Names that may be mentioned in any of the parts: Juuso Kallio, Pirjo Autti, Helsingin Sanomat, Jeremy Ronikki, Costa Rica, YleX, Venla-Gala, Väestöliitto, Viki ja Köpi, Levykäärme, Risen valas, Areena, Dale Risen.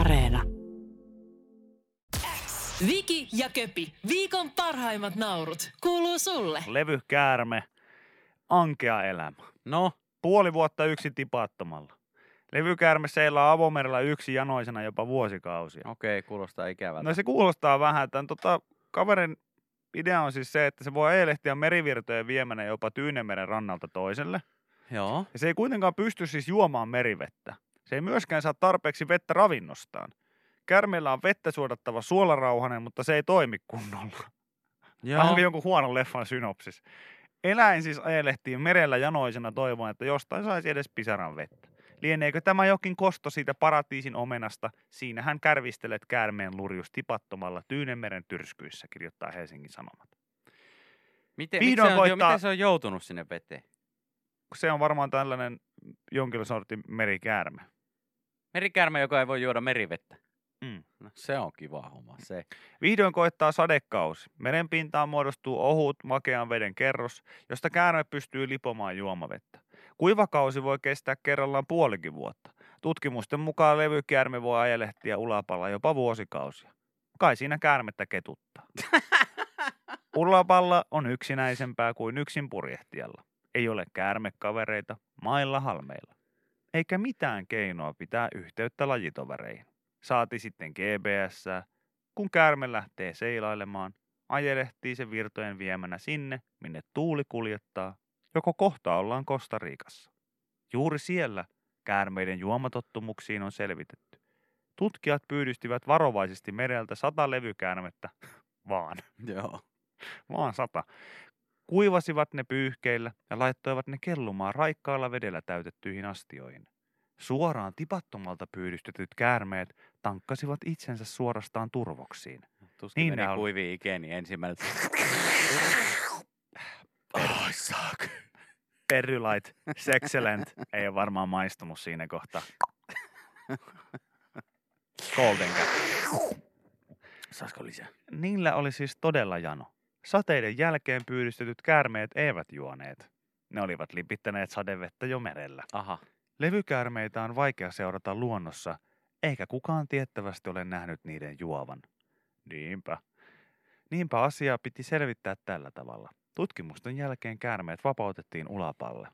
Areena. Viki ja Köpi, viikon parhaimmat naurut, kuuluu sulle. Levykäärme, ankea elämä. No, puoli vuotta yksi tipaattomalla. Levykäärme seilaa avomerellä yksi janoisena jopa vuosikausia. Okei, kuulostaa ikävältä. No se kuulostaa vähän. Tämän kaverin idea on siis se, että se voi ajelehtia merivirtojen viemänä jopa Tyynenmeren rannalta toiselle. Joo. Ja se ei kuitenkaan pysty siis juomaan merivettä. Se ei myöskään saa tarpeeksi vettä ravinnostaan. Kärmeillä on vettä suodattava suolarauhanen, mutta se ei toimi kunnolla. Tämä oli jonkun huonon leffan synopsis. Eläin siis ajelehtii merellä janoisena toivoen, että jostain saisi edes pisaran vettä. Lieneekö tämä jokin kosto siitä paratiisin omenasta? Siinähän kärvistelet käärmeen lurjus tipattomalla Tyynenmeren tyrskyissä, kirjoittaa Helsingin Sanomat. Miten se on joutunut sinne veteen? Se on varmaan tällainen jonkin sortin merikäärme. Merikäärme, joka ei voi juoda merivettä. No, se on kiva homma se. Vihdoin koittaa sadekausi. Merenpintaan muodostuu ohut makean veden kerros, josta käärme pystyy lipomaan juomavettä. Kuivakausi voi kestää kerrallaan puolikin vuotta. Tutkimusten mukaan levykäärme voi ajelehtiä ulapalla jopa vuosikausia. Kai siinä käärmettä ketuttaa. Ulapalla on yksinäisempää kuin yksin purjehtijalla. Ei ole käärmekavereita mailla halmeilla. Eikä mitään keinoa pitää yhteyttä lajitovereihin. Saati sitten GPS:ää. Kun käärme lähtee seilailemaan, ajelehtii se virtojen viemänä sinne, minne tuuli kuljettaa. Joko kohta ollaan Costa Ricassa. Juuri siellä käärmeiden juomatottumuksiin on selvitetty. Tutkijat pyydystivät varovaisesti mereltä 100 levykäärmettä. Vaan. Joo. Vaan 100. Kuivasivat ne pyyhkeillä ja laittoivat ne kellumaan raikkaalla vedellä täytettyihin astioihin. Suoraan tipattomalta pyydystetyt käärmeet tankkasivat itsensä suorastaan turvoksiin. Tuskin niin meni kuiviin ikeni ensimmäinen. Oh, suck. Perrylait, excellent. Ei ole varmaan maistunut siinä kohtaa. Goldenkä. Saisiko lisää? Niillä oli siis todella jano. Sateiden jälkeen pyydystetyt käärmeet eivät juoneet. Ne olivat lipittäneet sadevettä jo merellä. Aha. Levykäärmeitä on vaikea seurata luonnossa, eikä kukaan tiettävästi ole nähnyt niiden juovan. Niinpä asiaa piti selvittää tällä tavalla. Tutkimusten jälkeen käärmeet vapautettiin ulapalle,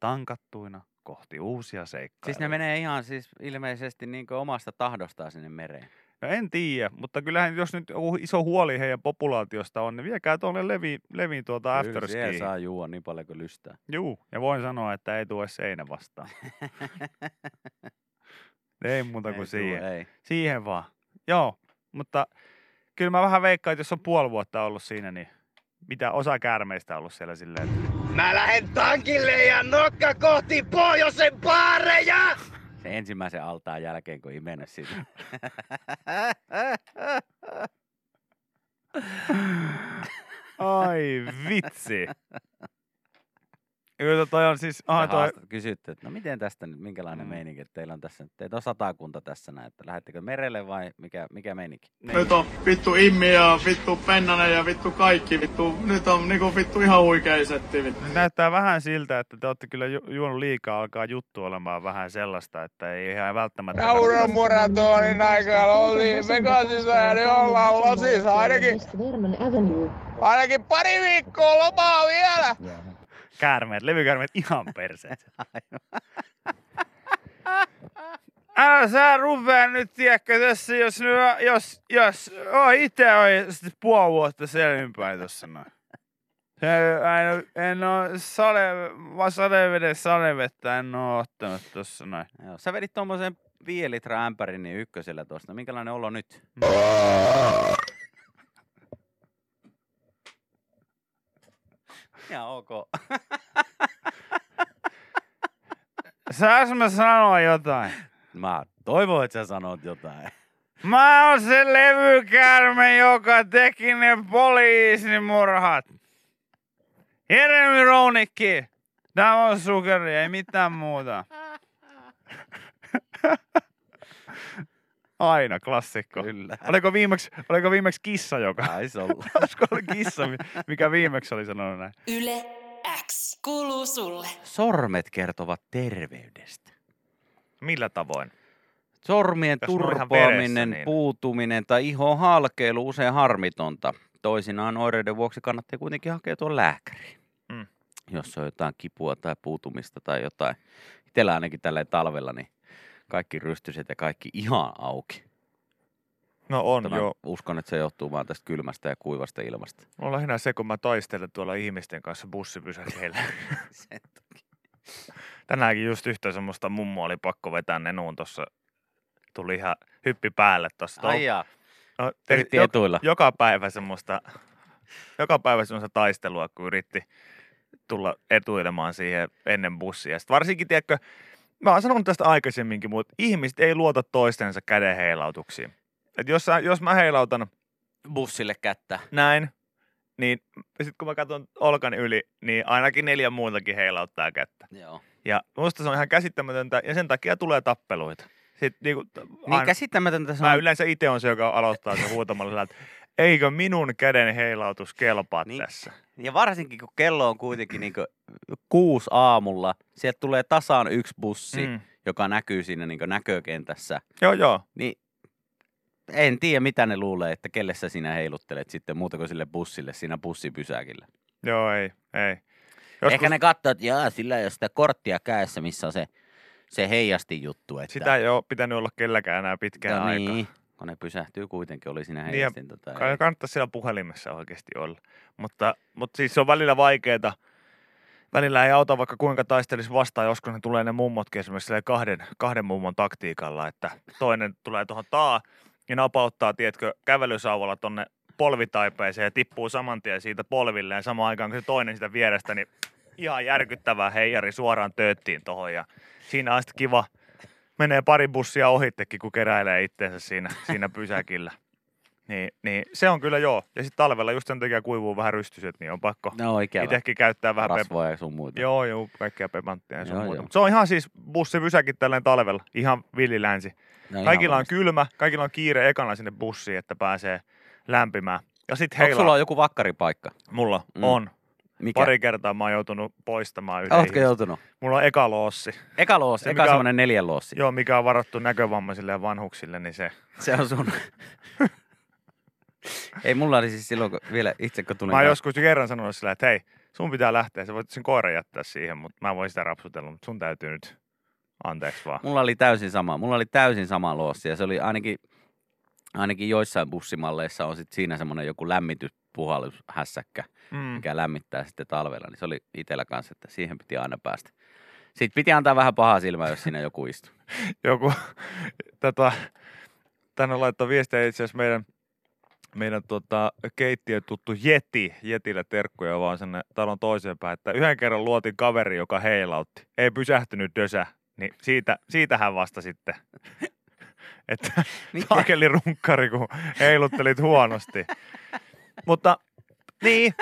tankattuina kohti uusia seikkailuja. Siis ne menee ihan siis ilmeisesti niin kuin omasta tahdostaan sinne mereen. No en tiedä, mutta kyllähän jos nyt joku iso huoli heidän populaatiosta on, niin viekää tuolle Leviin tuota afterskiin. Kyllä saa juua niin paljon kuin lystää. Juu, ja voin sanoa, että ei tule seinä vastaan. Ei muuta kuin siihen. Siihen vaan. Joo, mutta kyllä mä vähän veikkaan, että jos on puoli vuotta ollut siinä, niin mitä osa käärmeistä on ollut siellä silleen. Mä lähden tankille ja nokka kohti pohjoisen baareja! Se ensimmäisen altaan jälkeen, kun imennyt sitä. Ai vitsi. Kyllä toi on siis... Kysytty, että no miten tästä nyt, minkälainen meininki, että teillä on tässä nyt, teitä on satakunta tässä näin, että lähettekö merelle vai mikä meininki? Nyt on vittu Immi ja vittu Pennanen ja vittu kaikki, vittu, nyt on niinku vittu ihan huikea setti, vittu. Näyttää vähän siltä, että te ootte kyllä juonut liikaa, alkaa juttu olemaan vähän sellaista, että ei ihan välttämättä... Nauran muratonin aikaa oli Vegasissa ja nyt ollaan losissa ainakin pari viikkoa lomaa vielä! Käärmeet, levykäärmeet ihan perseet. Älä sä rupea nyt, tiedäkö, tässä jos itse oikeasti puoli vuotta selvinpäin tossa noin. En oo sadevettä en oo ottanut tossa noin. Joo, sä vedit tommosen 5 litraa ämpärin niin ykkösellä tosta. Minkälainen olo nyt? Ihan ok. Saas mä sanoa jotain? Mä toivon, että sä sanot jotain. Mä oon se levykäärme, joka teki ne poliisimurhat. Jeremy Ronikki. Tämä on sukeri, ei mitään muuta. Aina klassikko. Kyllä. Oliko viimeksi kissa joka? Taisi olla. Oli kissa, mikä viimeksi oli sanonut näin? YleX kuuluu sulle. Sormet kertovat terveydestä. Millä tavoin? Sormien turpoaminen, puutuminen tai ihon halkeilu usein harmitonta. Toisinaan oireiden vuoksi kannattaa kuitenkin hakea tuon lääkäriin, jos on jotain kipua tai puutumista tai jotain. Itsellä ainakin tällä talvella niin kaikki rystyset ja kaikki ihan auki. No on joo. Uskon, että se johtuu vaan tästä kylmästä ja kuivasta ilmasta. On lähinnä se, kun mä taistelen tuolla ihmisten kanssa bussipysäkeillä. Sen takia. Tänäänkin just yhtä semmoista mummoa oli pakko vetää nenuun tuossa. Tuli ihan hyppi päälle tuossa. No, joka päivä semmoista taistelua, kun yritti tulla etuilemaan siihen ennen bussia. Sitten varsinkin, tiedätkö, mä oon sanonut tästä aikaisemminkin, mutta ihmiset ei luota toistensa käden heilautuksiin. Et jos mä heilautan bussille kättä näin, niin sitten kun mä katson olkan yli, niin ainakin 4 muutakin heilauttaa kättä. Joo. Ja musta se on ihan käsittämätöntä ja sen takia tulee tappeluita. Niin käsittämätöntä. Mä yleensä itse on se, joka aloittaa sen huutamalla, että eikö minun käden heilautus kelpaa niin, tässä. Ja varsinkin kun kello on kuitenkin niin 6 aamulla, sieltä tulee tasaan 1 bussi, joka näkyy siinä niin näkökentässä. Joo. Niin en tiedä, mitä ne luulee, että kelle sä sinä heiluttelet sitten muuta kuin sille bussille, siinä bussipysäkillä. Joo, ei. Joskus... Ehkä ne katsoo, että jaa, sillä ei ole sitä korttia kädessä, missä on se heijasti juttu. Että... Sitä ei ole pitänyt olla kelläkään enää pitkään aikaa. Niin, kun ne pysähtyy kuitenkin, oli siinä heijastinta. Niin, kannattaisi siellä puhelimessa oikeasti olla. Mutta siis se on välillä vaikeeta. Välillä ei auta, vaikka kuinka taistelisi vastaan, joskus ne tulee ne mummotkin esimerkiksi kahden mummon taktiikalla, että toinen tulee tuohon ja napauttaa, tiedätkö, kävelysauvalla tonne polvitaipeeseen ja tippuu samantien siitä polvilleen samaan aikaan, kun se toinen sitä vierestä, niin ihan järkyttävää heijari suoraan tööttiin tohon. Ja siinä on sitten kiva, menee pari bussia ohittekin, kun keräilee itteensä siinä pysäkillä. Niin se on kyllä joo. Ja sitten talvella just sen takia kuivuu vähän rystyset, niin on pakko itsekin käyttää vähän rasvaa ja sun muuta. Joo, kaikkea pepanttia ja sun muuta. Mutta se on ihan siis bussipysäkin tälleen talvella, ihan villilänsi. No, kaikilla on kylmä, kaikilla on kiire ekana sinne bussiin, että pääsee lämpimään. Ja sit heilaa. Onko sulla on joku vakkaripaikka? Mulla on. Mikä? Pari kertaa mä oon joutunut poistamaan yhden. Ootko joutunut? Mulla on ekaloossi. Ekaloossi, eka semmonen 4 loossi. Joo, mikä on varattu näkövammaisille ja vanhuksille, niin se. Se on sun. Ei, mulla oli siis silloin vielä itse, kun tulin. Mä oon joskus kerran sanonut sillä, että hei, sun pitää lähteä. Sä voit sen koiran jättää siihen, mutta mä voin sitä rapsutella, mutta sun täytyy nyt. Anteeksi vaan. Mulla oli täysin sama loossi ja se oli ainakin joissain bussimalleissa on sit siinä semmoinen joku lämmityspuhallushässäkkä, mikä lämmittää sitten talvella. Niin se oli itsellä kanssa, että siihen piti aina päästä. Sitten piti antaa vähän pahaa silmää, jos siinä joku istui. Joku, tänne laittoi viestiä itse asiassa meidän keittiön tuttu Jeti, Jetillä terkkuja vaan sen talon toiseen päin, että yhden kerran luotin kaveri, joka heilautti. Ei pysähtynyt dösä. Niin siitähän vasta sitten, että saakeli runkkari, kun heiluttelit huonosti. Mutta niin,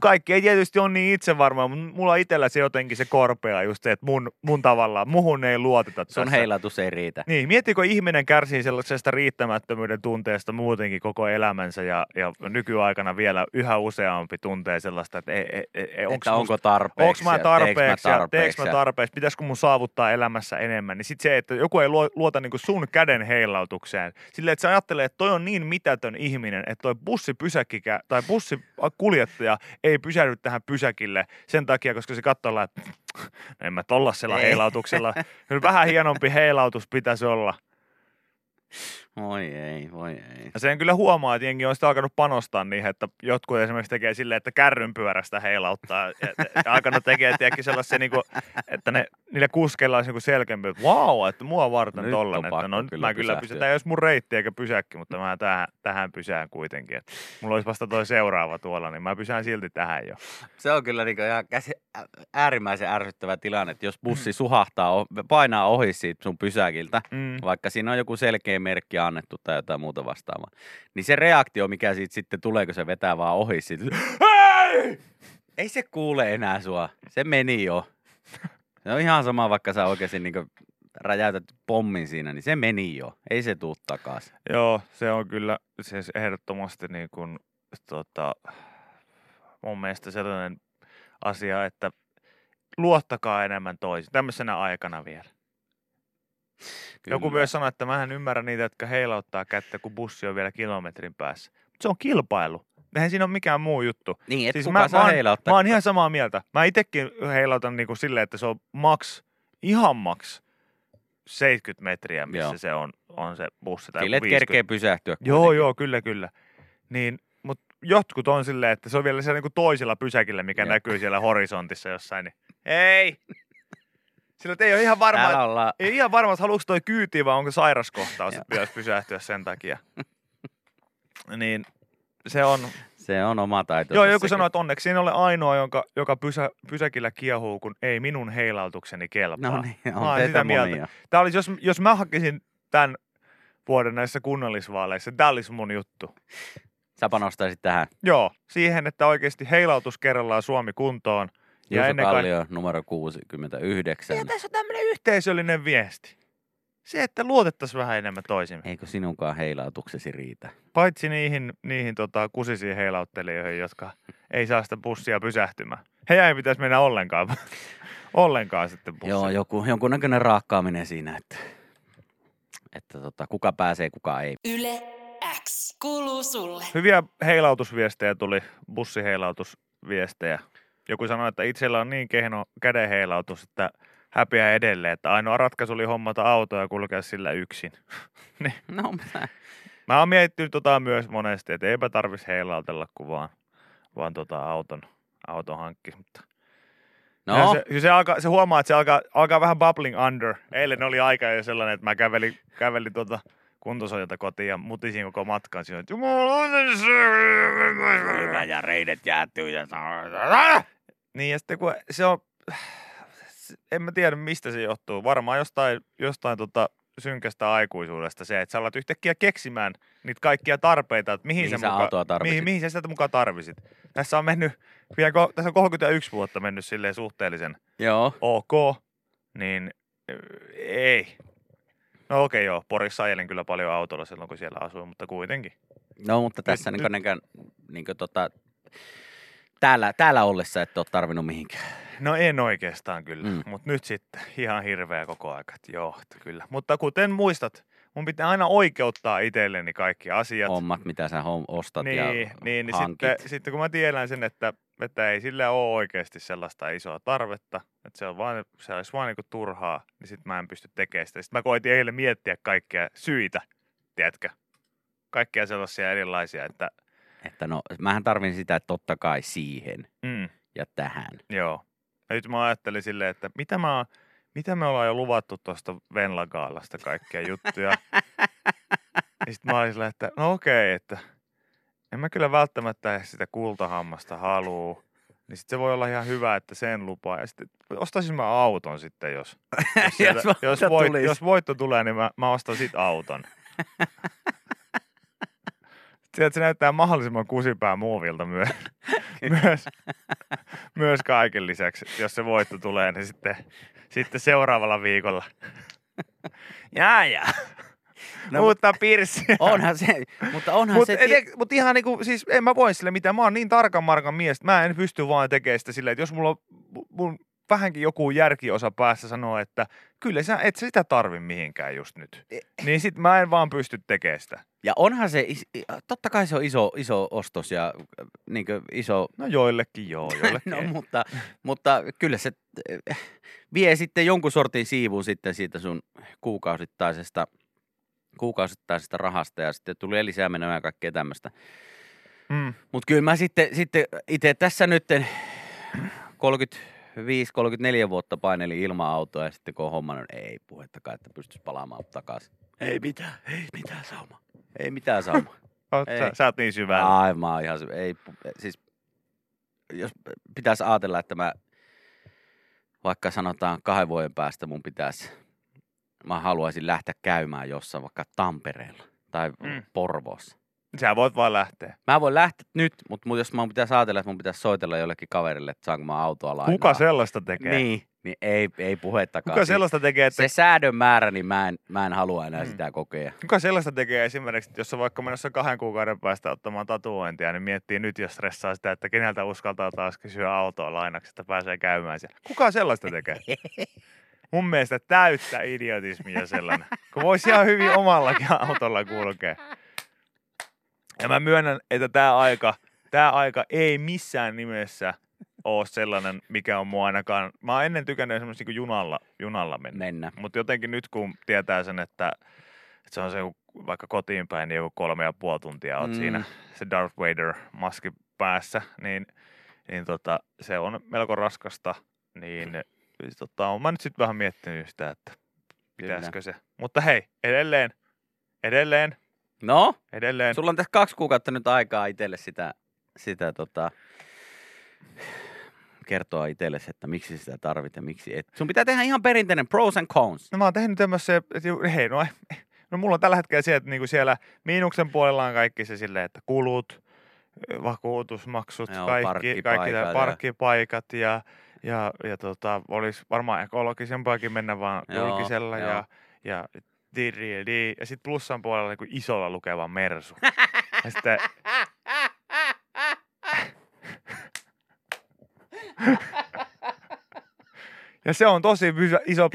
kaikki ei tietysti ole niin itsevarmaa, mutta mulla itsellä se jotenkin se korpea just se, että mun tavallaan, muhun ei luoteta. Sun heilatus ei riitä. Niin, miettikö ihminen kärsii sellaisesta riittämättömyyden tunteesta muutenkin koko elämänsä ja nykyaikana vielä yhä useampi tuntee sellaista, että onko tarpeeksi, teekö mä tarpeeksi, pitäisikö mun saavuttaa elämässä enemmän. Niin sit se, että joku ei luota niinku sun käden heilautukseen, silleen, että sä ajattelee, että toi on niin mitätön ihminen, että toi bussipysäkkikä tai bussikuljettaja ei pysähdy tähän pysäkille sen takia, koska se katsoo, että en mä tollasella heilautuksella. Kyllä vähän hienompi heilautus pitäisi olla. Voi ei. Ja sen kyllä huomaa, että jengi on sitä alkanut panostaa niihin, että jotkut esimerkiksi tekee silleen, että kärrynpyörästä heilauttaa. Ja alkanut tekee tietenkin sellaisia, että niillä kuskeilla olisi selkeämpi, että vau, että mua varten tollainen. No nyt mä kyllä pysähdyn. Tämä ei olisi mun reitti eikä pysäkki, mutta mä tähän pysään kuitenkin. Että mulla olisi vasta toi seuraava tuolla, niin mä pysään silti tähän jo. Se on kyllä niin ihan äärimmäisen ärsyttävä tilanne, että jos bussi suhahtaa, painaa ohi siitä sun pysäkiltä, vaikka siinä on joku selkeä merkki annettu tai jotain muuta vastaavaa. Niin se reaktio, mikä siitä sitten tulee, kun se vetää vaan ohi siitä. Hei! Ei se kuule enää sua. Se meni jo. Se on ihan sama, vaikka sä oikeasti niin räjäytät pommin siinä, niin se meni jo. Ei se tuu takaisin. Joo, se on kyllä siis ehdottomasti niin kuin, mun mielestä sellainen asia, että luottakaa enemmän toisiin. Tämmöisenä aikana vielä. Kyllä. Joku myös sanoi, että mähän ymmärrän niitä, jotka heilauttaa kättä, kun bussi on vielä kilometrin päässä. Mutta se on kilpailu. Eihän siinä ole mikään muu juttu. Niin, et siis kukaan saa heilauttaa. Mä oon ihan samaa mieltä. Mä itsekin heilautan niinku silleen, että se on ihan maks 70 metriä, missä joo. Se on se bussi. Tai sille, 50. Kerkee pysähtyä. Joo, kyllä. Niin, mutta jotkut on silleen, että se on vielä siellä niinku toisella pysäkillä, mikä ja. Näkyy siellä horisontissa jossain. Niin. Hei! Sillä ei ole ihan varma, että haluatko toi kyytiä vai onko sairaskohtaus, että pitäisi pysähtyä sen takia. Niin se on oma taito. Joo, joku sanoi, että onneksi en ole ainoa, joka pysäkillä kiehuu, kun ei minun heilautukseni kelpaa. No niin, on tätä monia. Tämä olisi, jos mä hakisin tämän vuoden näissä kunnallisvaaleissa, tämä olisi mun juttu. Sä panostaisit tähän. Joo, siihen, että oikeasti heilautus kerrallaan Suomi kuntoon. Juuso Kallio, numero 69. Ja tässä on tämmöinen yhteisöllinen viesti. Se, että luotettaisiin vähän enemmän toisimme. Eikö sinunkaan heilautuksesi riitä? Paitsi niihin kusisiin heilauttelijoihin, jotka ei saa sitä bussia pysähtymään. Heidän ei pitäisi mennä ollenkaan sitten bussiin. Joo, jonkun näköinen raakkaaminen siinä, että kuka pääsee, kuka ei. Yle X kuuluu sulle. Hyviä heilautusviestejä tuli, bussiheilautusviestejä. Joku sanoi, että itsellä on niin kehno kädenheilautus, että häpeää edelleen, että ainoa ratkaisu oli hommata autoa ja kulkea sillä yksin. Niin. No, mä oon miettinyt myös monesti, että eipä tarvitsisi heilautella, kun vaan auton hankkisi. Mutta no. Se huomaa, että se alkaa vähän bubbling under. Eilen oli aika jo sellainen, että mä kävelin kuntosojalta kotiin ja mutisin koko matkan siinä, että jumala, ja reidet jäätyy ja niin, ja sitten kun se on, en mä tiedä mistä se johtuu, varmaan jostain synkästä aikuisuudesta se, että sä alat yhtäkkiä keksimään niitä kaikkia tarpeita, että mihin sä sitä mukaan tarvisit. Tässä on mennyt, tässä on 31 vuotta mennyt silleen suhteellisen joo. Ok, niin ei. No okei, joo. Porissa ajelin kyllä paljon autolla silloin, kun siellä asuin, mutta kuitenkin. No, mutta tässä täällä ollessa et ole tarvinnut mihinkään. No en oikeastaan kyllä, mutta nyt sitten ihan hirveä koko aika. Joo, kyllä. Mutta kuten muistat, mun pitää aina oikeuttaa itselleni kaikki asiat. Hommat, mitä sä ostat niin, ja niin hankit. Sitten kun mä tiedän sen, että ei sillä ole oikeasti sellaista isoa tarvetta, että se olisi vaan niinku turhaa, niin sitten mä en pysty tekemään sitä. Sitten mä koitin eilen miettiä kaikkia syitä, tiedätkö? Kaikkia sellaisia erilaisia, että... Että no, mähän tarvin sitä, että totta kai siihen ja tähän. Joo. Ja nyt mä ajattelin silleen, että mitä me ollaan jo luvattu tuosta Venla-Galasta kaikkia juttuja. Ja sitten mä olin silleen, että no okei, että... En mä kyllä välttämättä sitä kultahammasta haluu, niin sit se voi olla ihan hyvä, että sen lupaa. Ja sitten ostaisin mä auton sitten, jos voitto tulee, niin mä ostan sit auton. Sieltä se näyttää mahdollisimman kusipää muovilta myös kaiken lisäksi. Jos se voitto tulee, niin sitten seuraavalla viikolla. Jaa. No, mutta pirssi. Onhan se, mutta onhan se. Mutta ihan niinku, siis en mä voi sille mitään. Mä oon niin tarkan markan mies, mä en pysty vaan tekemään sitä silleen, että jos mulla on vähänkin joku järkiosa päässä sanoo, että kyllä sä et sitä tarvi mihinkään just nyt. Niin sit mä en vaan pysty tekemään sitä. Ja onhan se, totta kai se on iso ostos ja niin kuin iso. No joillekin joo, joillekin no, mutta kyllä se vie sitten jonkun sortin siivun sitten siitä sun kuukausittaisesta rahasta ja sitten tuli lisää menemään kaikkea tämmöistä. Mutta kyllä mä sitten itse tässä nyt 35-34 vuotta painelin ilma-autoa ja sitten kun on hommannut, ei puhettakaan, että pystyisi palaamaan takaisin. Ei mitään sauma. Sä oot niin syvällä. Ai mä oon ihan syvä. Ei, siis jos pitäisi ajatella, että mä vaikka sanotaan 2 vuoden päästä mun pitäisi... Mä haluaisin lähteä käymään jossain vaikka Tampereella tai Porvoossa. Sä voit vaan lähteä. Mä voin lähteä nyt, mutta jos mä pitäisi ajatella, että mun pitäisi soitella jollekin kaverille, että saanko mä autoa lainaa. Kuka sellaista tekee? Niin ei puhettakaan. Kuka sellaista tekee? Että... Se säädön määrä, niin mä en halua enää sitä kokea. Kuka sellaista tekee esimerkiksi, jos on vaikka menossa 2 kuukauden päästä ottamaan tatuointia, niin miettii nyt ja stressaa sitä, että keneltä uskaltaa taas kysyä autoa lainaksi, että pääsee käymään siellä. Kuka sellaista tekee? mun mielestä täyttä idiotismia sellainen, kun voisi ihan hyvin omallakin autolla kulkea. Ja mä myönnän, että tää aika ei missään nimessä ole sellainen, mikä on mua ainakaan. Mä oon ennen tykännyt esimerkiksi niin junalla mennä. Mutta jotenkin nyt kun tietää sen, että se on se, vaikka kotiin päin, niin joku 3,5 tuntia oot siinä se Darth Vader-maski päässä, niin se on melko raskasta, niin oon mä nyt sitten vähän miettinyt sitä, että pitäisikö se. Mutta hei, edelleen. No, edelleen. Sulla on tässä 2 kuukautta nyt aikaa itselle sitä kertoa itsellesi, että miksi sitä tarvit ja miksi et. Sun pitää tehdä ihan perinteinen pros and cons. No mä oon tehnyt tämmöisiä, no mulla on tällä hetkellä se, että niinku siellä miinuksen puolella on kaikki se silleen, että kulut, vakuutusmaksut, joo, kaikki parkkipaikat ja olisi varmaan ekologisempaakin mennä vaan julkisella ja ja sitten plussan puolella niinku isolla lukeva mersu. Ja sitten ja se on tosi iso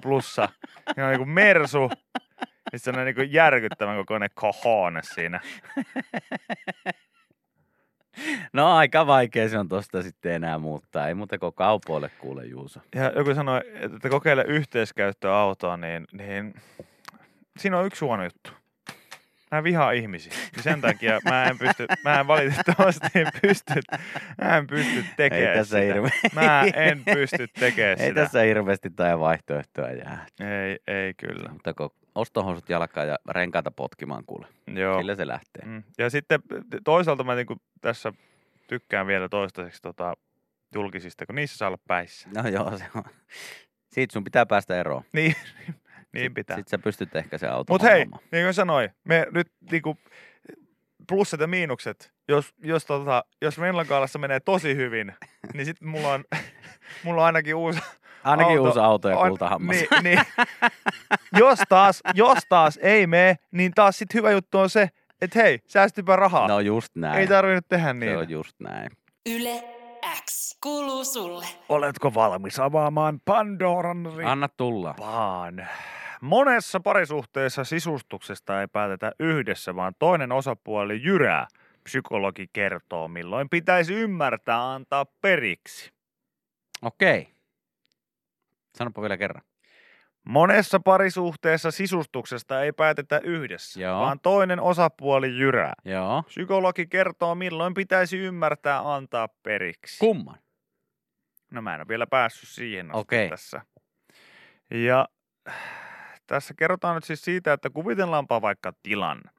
plussa. Se on niinku mersu. Ja se on niinku järkyttävän kokoinen kohoone siinä. No aika vaikea se on tosta sitten enää muuttaa. Ei muuta kuin kaupoille kuule, Juuso. Ja joku sanoi, että kokeile yhteiskäyttöautoa, niin siinä on yksi huono juttu. Mä vihaan ihmisiä. Ja sen takia mä en valitettavasti pysty tekemään sitä. Ei tässä hirveästi tai vaihtoehtoa jää. Ei kyllä. Mutta kun ostohousut jalkaan ja renkaita potkimaan kuule. Joo. Sillä se lähtee. Ja sitten toisaalta mä niinku tässä tykkään vielä toistaiseksi julkisista, kun niissä saa olla päissä. No joo, se on. Siitä sun pitää päästä eroon. Niin pitää. Sitten sä pystyt ehkä se auto. Mut hei, niin kuin sanoin, me nyt niinku plusset ja miinukset, jos Venla-Galassa menee tosi hyvin, niin sitten mulla on ainakin uusi auto. Uusi auto ja kultahammas. Niin. Jos taas ei mene, niin taas sitten hyvä juttu on se, että hei, säästypä rahaa. No just näin. Ei tarvinnut tehdä niin. Se on just näin. YleX kuuluu sulle. Oletko valmis avaamaan Pandoran rinnan? Anna tulla. Vaan. Monessa parisuhteessa sisustuksesta ei päätetä yhdessä, vaan toinen osapuoli jyrää. Psykologi kertoo, milloin pitäisi ymmärtää antaa periksi. Okei. Sanoppa vielä kerran. Monessa parisuhteessa sisustuksesta ei päätetä yhdessä, vaan toinen osapuoli jyrää. Joo. Psykologi kertoo, milloin pitäisi ymmärtää antaa periksi. Kumman? No mä en ole vielä päässyt siihen tässä. Ja tässä kerrotaan nyt siis siitä, että kuvitellaanpa vaikka tilanne,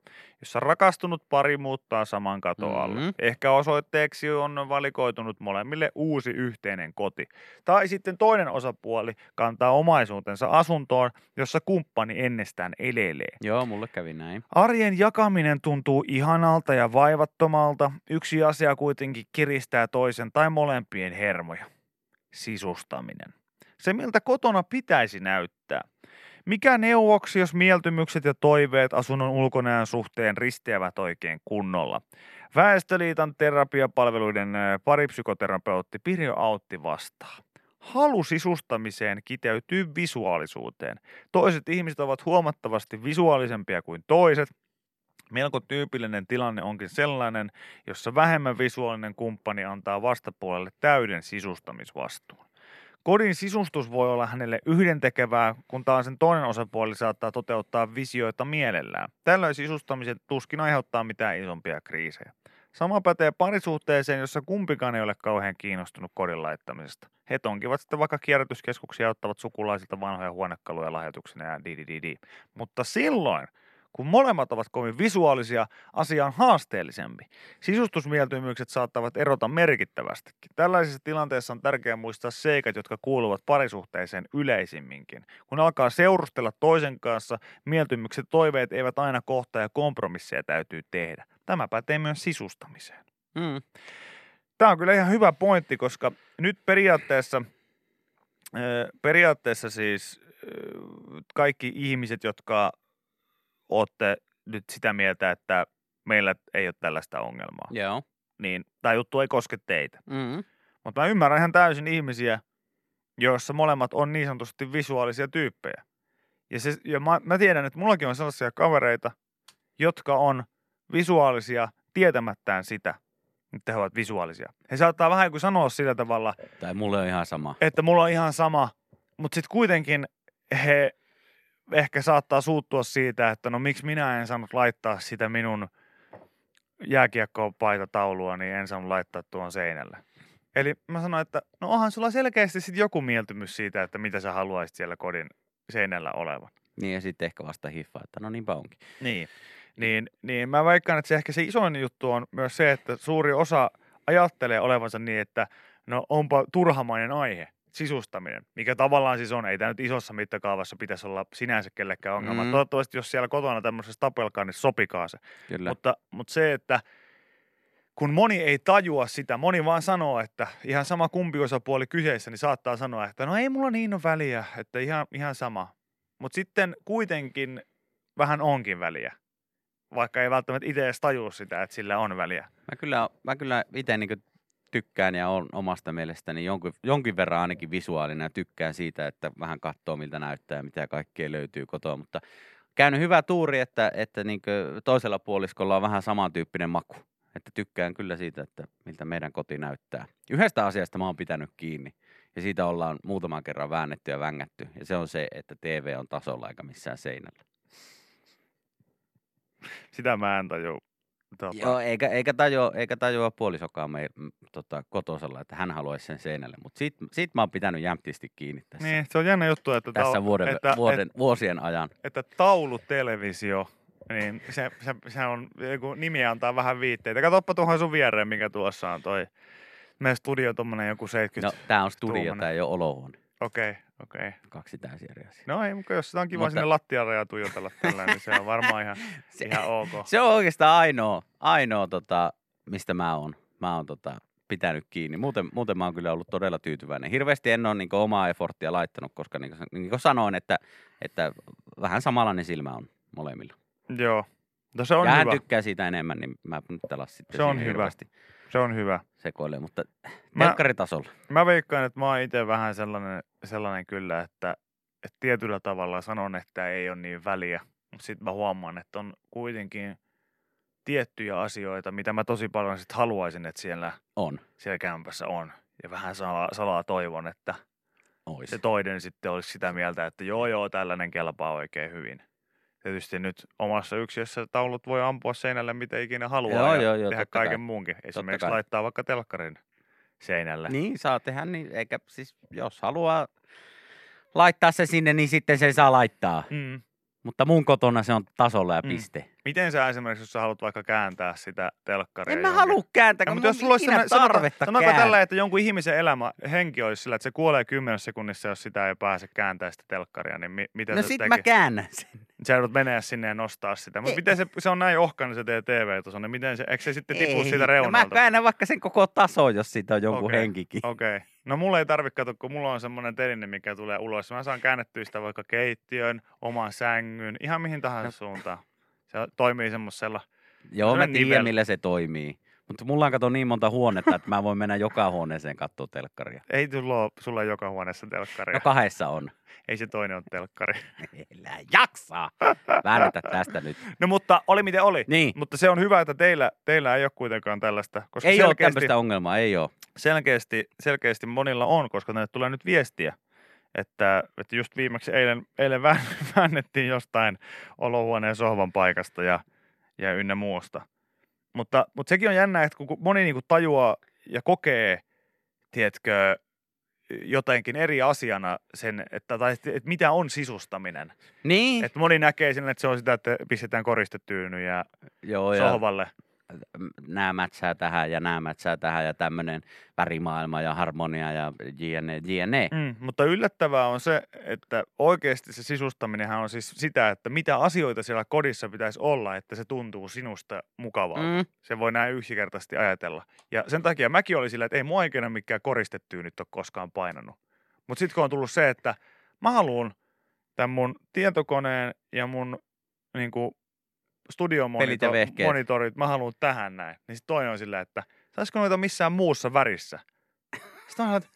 jossa rakastunut pari muuttaa saman katon alle. Ehkä osoitteeksi on valikoitunut molemmille uusi yhteinen koti. Tai sitten toinen osapuoli kantaa omaisuutensa asuntoon, jossa kumppani ennestään elelee. Joo, mulle kävi näin. Arjen jakaminen tuntuu ihanalta ja vaivattomalta. Yksi asia kuitenkin kiristää toisen tai molempien hermoja. Sisustaminen. Se, miltä kotona pitäisi näyttää. Mikä neuvoksi, jos mieltymykset ja toiveet asunnon ulkonäön suhteen risteävät oikein kunnolla? Väestöliiton terapiapalveluiden paripsykoterapeutti Pirjo Autti vastaa. Halu sisustamiseen kiteytyy visuaalisuuteen. Toiset ihmiset ovat huomattavasti visuaalisempia kuin toiset. Melko tyypillinen tilanne onkin sellainen, jossa vähemmän visuaalinen kumppani antaa vastapuolelle täyden sisustamisvastuun. Kodin sisustus voi olla hänelle yhdentekevää, kun taas sen toinen osapuoli saattaa toteuttaa visioita mielellään. Tällöin sisustamisen tuskin aiheuttaa mitään isompia kriisejä. Sama pätee parisuhteeseen, jossa kumpikaan ei ole kauhean kiinnostunut kodin laittamisesta. He tonkivat sitten vaikka kierrätyskeskuksia ja ottavat sukulaisilta vanhoja huonekaluja lahjoituksena ja didididi. Mutta silloin, kun molemmat ovat kovin visuaalisia, asia on haasteellisempi. Sisustusmieltymykset saattavat erota merkittävästikin. Tällaisessa tilanteessa on tärkeää muistaa seikat, jotka kuuluvat parisuhteeseen yleisimminkin. Kun alkaa seurustella toisen kanssa, mieltymykset toiveet eivät aina kohtaa ja kompromisseja täytyy tehdä. Tämä pätee myös sisustamiseen. Tämä on kyllä ihan hyvä pointti, koska nyt periaatteessa siis kaikki ihmiset, jotka ootte nyt sitä mieltä, että meillä ei ole tällaista ongelmaa. Joo. Niin tämä juttu ei koske teitä. Mutta mä ymmärrän ihan täysin ihmisiä, joissa molemmat on niin sanotusti visuaalisia tyyppejä. Ja mä tiedän, että mullakin on sellaisia kavereita, jotka on visuaalisia tietämättään sitä, että he ovat visuaalisia. He saattaa vähän kuin sanoa sillä tavalla. Tai mulle on ihan sama. Että mulla on ihan sama, mutta sitten kuitenkin he ehkä saattaa suuttua siitä, että no miksi minä en saanut laittaa sitä minun jääkiekkopaitataulua, niin en saanut laittaa tuon seinälle. Eli mä sanoin, että no onhan sulla selkeästi sitten joku mieltymys siitä, että mitä sä haluaisit siellä kodin seinällä olevan. Niin ja sitten ehkä vasta hiffaa, että no niinpä onkin. Niin mä väikkaan, että se ehkä se isoin juttu on myös se, että suuri osa ajattelee olevansa niin, että no onpa turhamainen aihe, sisustaminen, mikä tavallaan siis on, ei tämä nyt isossa mittakaavassa pitäisi olla sinänsä kellekään ongelma. Toivottavasti jos siellä kotona tämmöisessä tapelkaa, niin sopikaa se. Kyllä. Mutta se, että kun moni ei tajua sitä, moni vaan sanoo, että ihan sama kumpi osapuoli kyseessä, niin saattaa sanoa, että no ei mulla niin ole väliä, että ihan sama. Mutta sitten kuitenkin vähän onkin väliä, vaikka ei välttämättä itse edes tajua sitä, että sillä on väliä. Mä kyllä itse niin tykkään ja on omasta mielestäni jonkin verran ainakin visuaalinen ja tykkään siitä, että vähän katsoo miltä näyttää ja mitä kaikkea löytyy kotoa, mutta käynyt hyvä tuuri, että niin toisella puoliskolla on vähän samantyyppinen maku. Että tykkään kyllä siitä, että miltä meidän koti näyttää. Yhdestä asiasta mä oon pitänyt kiinni ja siitä ollaan muutaman kerran väännetty ja vängätty. Ja se on se, että TV on tasolla eikä missään seinällä. Sitä mä en tajua. Joo, eikä tajua puolisokaan kotosalla, että hän haluaisi sen seinälle. Mutta sit mä oon pitänyt jämptisti kiinni tässä. Niin, se on jännä juttu, että vuosien ajan. Että taulutelevisio. Niin, se on, joku nimi antaa vähän viitteitä. Katsoppa tuohon sun viereen, mikä tuossa on toi. Meidän studio tommonen joku 70. No, tää on studio, tää ei ole olohuone. Okei. Kaksi täysin eri asiaa. No ei, mutta jos sitä on kiva sinne lattiarajaa tuijotella tällä, niin se on varmaan ihan ok. Se on oikeastaan ainoa, mistä mä oon. Mä oon pitänyt kiinni. Muuten mä oon kyllä ollut todella tyytyväinen. Hirveästi en ole niin omaa eforttia laittanut, koska niin kuin sanoin, että vähän samanlainen silmä on molemmilla. Joo. No se on ja hyvä. Hän tykkää siitä enemmän, niin mä nyt talas sitten se on hirveästi. Se on hyvä. Sekoilee, mutta telkkaritasolla. Mä veikkaan, että mä oon itse vähän sellainen kyllä, että tietyllä tavalla sanon, että ei ole niin väliä. Mutta sit mä huomaan, että on kuitenkin tiettyjä asioita, mitä mä tosi paljon sit haluaisin, että siellä kämpässä on. Ja vähän salaa toivon, että se toinen sitten olisi sitä mieltä, että joo, tällainen kelpaa oikein hyvin. Tietysti nyt omassa yksiössä taulut voi ampua seinälle mitä ikinä haluaa ja tehdä kaiken muunkin. Esimerkiksi laittaa vaikka telkkarin seinälle. Niin, saa tehdä niin, eikä siis jos haluaa laittaa se sinne, niin sitten se saa laittaa. Mm. Mutta mun kotona se on tasolla ja piste. Miten sä esimerkiksi, jos sä haluat vaikka kääntää sitä telkkaria? En mä halua kääntää, kun mun on ikinä tarvetta kääntää. Tällä, että jonkun ihmisen elämä, henki olisi sillä, että se kuolee 10 sekunnissa, jos sitä ei pääse kääntää sitä telkkaria, niin mitä se teki? No sit mä käännän sen. Sä joudut mennä sinne ja nostaa sitä. Mutta miten se on näin ohkainen se TV-tason, niin miten se, eikö se sitten tipu siitä reunalta? No mä käännän vaikka sen koko taso, jos siitä on jonkun henkikin. Okei. No mulla ei tarvitse katsoa, kun mulla on semmoinen teline, mikä tulee ulos. Mä saan käännettyä sitä vaikka keittiön, oman sängyn, ihan mihin tahansa suuntaan. Se toimii semmoisella. Joo, mä tiedän millä se toimii. Mutta mulla on kato niin monta huonetta, että mä voin mennä joka huoneeseen katsoa telkkaria. Ei tulla sulla joka huoneessa telkkaria. No 2 on. Ei se toinen ole telkkari. Elä jaksaa. Väännetä tästä nyt. No mutta oli miten oli. Niin. Mutta se on hyvä, että teillä ei ole kuitenkaan tällaista. Koska ei ole tämmöistä ongelmaa, ei ole. Selkeästi monilla on, koska tänne tulee nyt viestiä. Että just viimeksi eilen väännettiin jostain olohuoneen sohvan paikasta ja ynnä muusta. Mutta sekin on jännä, että kun moni niinku tajuaa ja kokee, tiedätkö, jotenkin eri asiana sen, että mitä on sisustaminen. Niin. Että moni näkee sen, että se on sitä, että pistetään koristetyynyjä sohvalle. Nämä mätsää tähän ja nämä mätsää tähän ja tämmöinen värimaailma ja harmonia ja jne. Mutta yllättävää on se, että oikeasti se sisustaminenhan on siis sitä, että mitä asioita siellä kodissa pitäisi olla, että se tuntuu sinusta mukavalta. Se voi näin yksinkertaisesti ajatella. Ja sen takia mäkin oli sillä, että ei mua ikinä mikään koristettyy nyt ole koskaan painanut. Mutta sitten kun on tullut se, että mä haluun tämän mun tietokoneen ja mun niinku studiomonitorit, mä haluan tähän näin. Niin sit toinen on sillä, että saisiko noita missään muussa värissä? Sitten on, että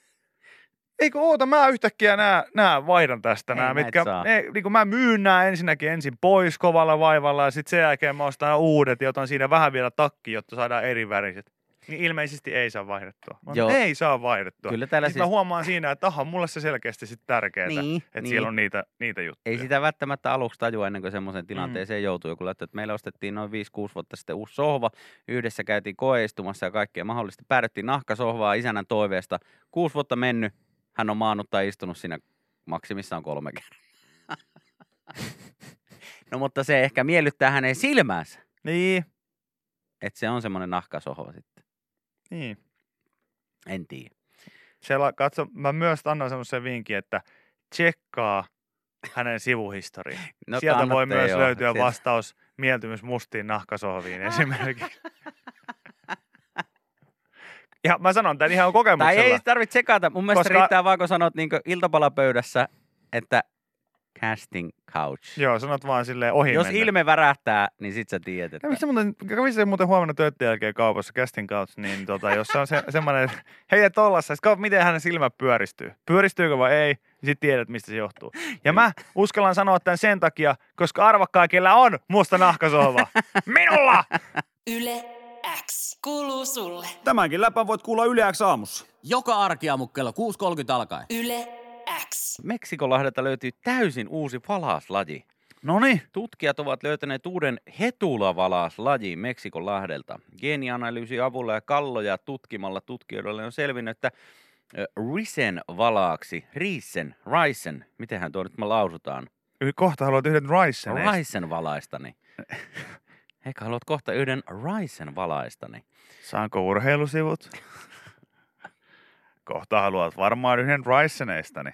Eikö oota, mä yhtäkkiä nää vaihdan tästä. Nää, mitkä, ne, niin mä myyn nää ensinnäkin ensin pois kovalla vaivalla ja sitten sen jälkeen mä ostan uudet ja otan siinä vähän vielä takkiin, jotta saadaan eri väriset. Niin ilmeisesti ei saa vaihdettua. Ei saa vaihdettua. Kyllä täällä siis... Mä huomaan siinä, että aha, mulle se selkeästi sitten tärkeää, niin, että niin. Siellä on niitä juttuja. Ei sitä välttämättä aluksi tajua ennen kuin semmoisen tilanteeseen joutuu. Joku laittaa, että meillä ostettiin noin 5-6 vuotta sitten uusi sohva. Yhdessä käytiin koeistumassa ja kaikkea mahdollista. Päädyttiin nahkasohvaa isännän toiveesta. 6 vuotta mennyt. Hän on maannut tai istunut siinä maksimissaan 3 kertaa. No mutta se ehkä miellyttää hänen silmäänsä. Niin. Että se on semmoinen nahkasohva sitten. Niin. En tiedä. Katso, mä myös annan semmoisen vinkin, että tsekkaa hänen sivuhistoriaa. No, sieltä voi myös löytyä sieltä vastaus mieltymys mustiin nahkasohviin esimerkiksi. Ja mä sanon tämän ihan kokemuksella. Tai ei tarvitse tsekata. Mun mielestä riittää vaan, kun sanot niin iltapalapöydässä, että casting couch. Joo, sanot vaan silleen ohi. Jos mennä. Ilme värähtää, niin sit sä tiedät, että... Kävisi se muuten huomenna töiden jälkeen kaupassa casting couch, niin jos se on semmoinen, että heitä tollassa, miten hänen silmä pyöristyy. Pyöristyykö vai ei, niin sit tiedät, mistä se johtuu. Ja mä uskallan sanoa tämän sen takia, koska arvakkaa, kellä on musta nahkasohva. Minulla! YleX kuuluu sulle. Tämänkin läpän voit kuulla YleX aamussa. Joka arkiaamu kello 6.30 alkaen. YleX. Meksikon lahdelta löytyy täysin uusi valaslaji. Noniin. Tutkijat ovat löytäneet uuden hetulavalaaslajin Meksikon lahdelta. Geenianalyysin avulla ja kalloja tutkimalla tutkijoille on selvinnyt, että Risen valaaksi, Risen, mitenhän tuo nyt me lausutaan? Kohta haluat yhden Risen. Risen valaistani. Eikä haluat kohta yhden Risen valaistani. Saanko urheilusivut? Kohta haluat varmaan yhden Riseneistani.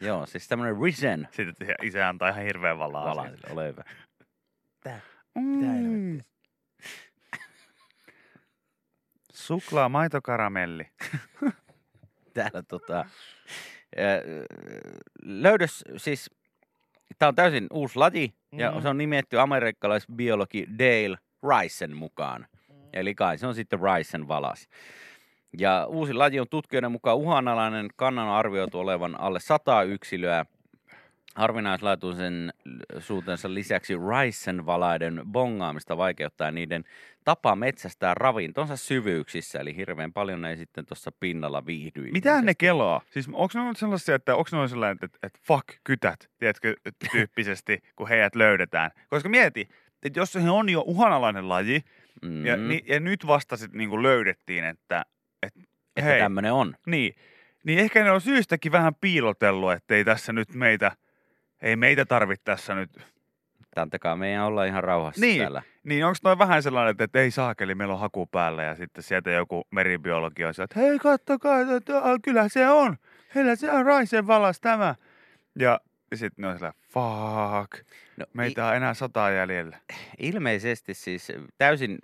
Joo, siis tämmönen Risen. Sitten isä antaa ihan hirveän valaa. Ole hyvä. Tää suklaa maitokaramelli. Täällä löydös siis... Tämä on täysin uusi laji ja se on nimetty amerikkalaisbiologi Dale Risen mukaan. Eli kai se on sitten Risen valas. Ja uusi laji on tutkijoiden mukaan uhanalainen. Kannan on arvioitu olevan alle 100 yksilöä. Harvinaislaatuisen suutensa lisäksi Risen valaiden bongaamista vaikeuttaa niiden tapa metsästää ravintonsa syvyyksissä. Eli hirveän paljon ne ei sitten tuossa pinnalla viihdy. Mitä ne kelaa? Siis onko ne ollut sellaisia, että fuck kytät, tiedätkö, tyyppisesti, kun heidät löydetään. Koska mieti, että jos se on jo uhanalainen laji ja nyt vasta sitten niin kuin löydettiin, että tämmöinen on. Niin ehkä ne on syystäkin vähän piilotellut, että ei tässä nyt meitä tarvitse tässä nyt. Antakaa meidän olla ihan rauhassa täällä. Niin, onko noin vähän sellainen, että ei saakeli, meillä on haku päällä ja sitten sieltä joku meribiologi on sieltä, että hei kattokaa, kyllä se on. Heillä se on Risen valas tämä. Ja sitten ne on sellainen, fuck, no, meitä on enää 100 jäljellä. Ilmeisesti siis täysin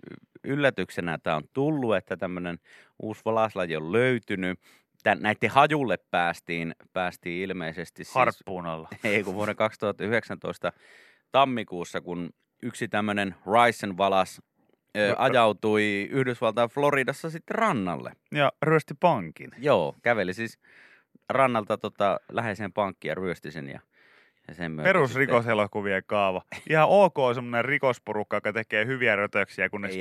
yllätyksenä tämä on tullut, että tämmöinen uusi valaslaji on löytynyt. Näiden hajulle päästiin ilmeisesti siis, harppuun alla. Ei, kun vuoden 2019 tammikuussa, kun yksi tämmöinen Risen valas ajautui Yhdysvaltain Floridassa sitten rannalle. Ja ryösti pankin. Joo, käveli siis rannalta läheiseen pankkiin ja ryösti sen ja sen myötä. Perusrikoselokuvien kaava. Ihan ok semmoinen rikosporukka, joka tekee hyviä rötöksiä, kunnes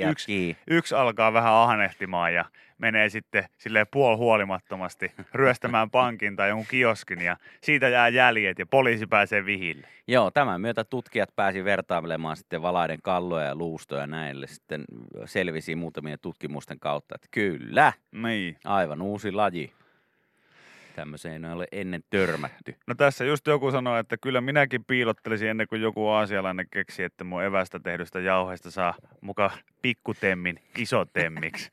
yksi alkaa vähän ahnehtimaan ja menee sitten silleen puolihuolimattomasti ryöstämään pankin tai jonkun kioskin ja siitä jää jäljet ja poliisi pääsee vihille. Joo, tämän myötä tutkijat pääsi vertailemaan sitten valaiden kalloja ja luustoja näille. Sitten selvisi muutamien tutkimusten kautta, että kyllä, niin. Aivan uusi laji. Tämmöiseen ei ole ennen törmätty. No tässä just joku sanoi, että kyllä minäkin piilottelisin ennen kuin joku aasialainen keksi, että mun evästä tehdystä jauheesta saa muka pikkutemmin isotemmiksi.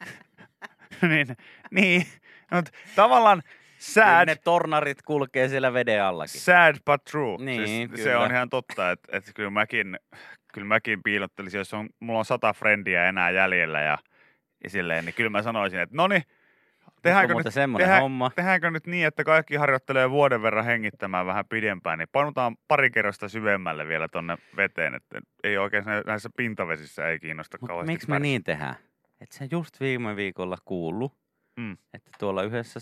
niin. No, tavallaan sad. Ne tornarit kulkee siellä veden allakin. Sad but true. Niin, siis kyllä. Se on ihan totta, että kyllä mäkin piilottelisin, jos mulla on 100 frendiä enää jäljellä ja silleen, niin kyllä mä sanoisin, että noni. Tehdäänkö nyt niin, että kaikki harjoittelee vuoden verran hengittämään vähän pidempään, niin painutaan pari kerrosta syvemmälle vielä tonne veteen, että ei oikein näissä pintavesissä ei kiinnosta kauheasti. Miksi me niin tehdään? Että sä just viime viikolla kuullut, että tuolla yhdessä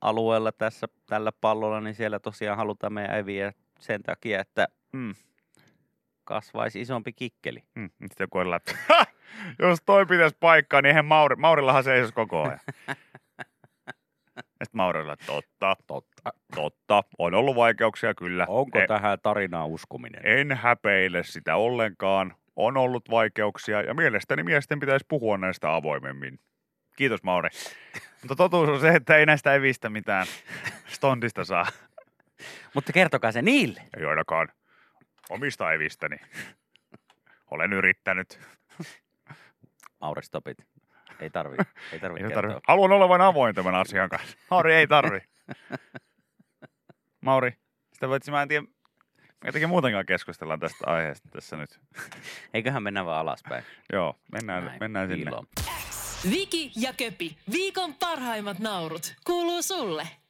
alueella tässä tällä pallolla, niin siellä tosiaan halutaan meidän äviä sen takia, että kasvaisi isompi kikkeli. Sitten kohdalla, jos toi pitäisi paikkaa, niin eihän Maurillahan seisoisi koko ajan. Ja sitten Maurilla, totta, on ollut vaikeuksia kyllä. Onko tähän tarinaa uskominen? En häpeile sitä ollenkaan. On ollut vaikeuksia ja mielestäni miesten pitäisi puhua näistä avoimemmin. Kiitos Mauri. Mutta totuus on se, että ei näistä evistä mitään stondista saa. Mutta kertokaa se niille. Ei ainakaan omista evistäni. Olen yrittänyt. Mauri, stopit. Ei tarvi kertoa. Tarvi. Haluan olla vain avoin tämän asian kanssa. Mauri, ei tarvi. Mauri, sitä voitsi, mä en tiedä. Jotenkin muutenkaan keskustellaan tästä aiheesta tässä nyt. Eiköhän mennä vaan alaspäin. Joo, mennään sinne. Viki ja Köpi, viikon parhaimmat naurut, kuuluu sulle.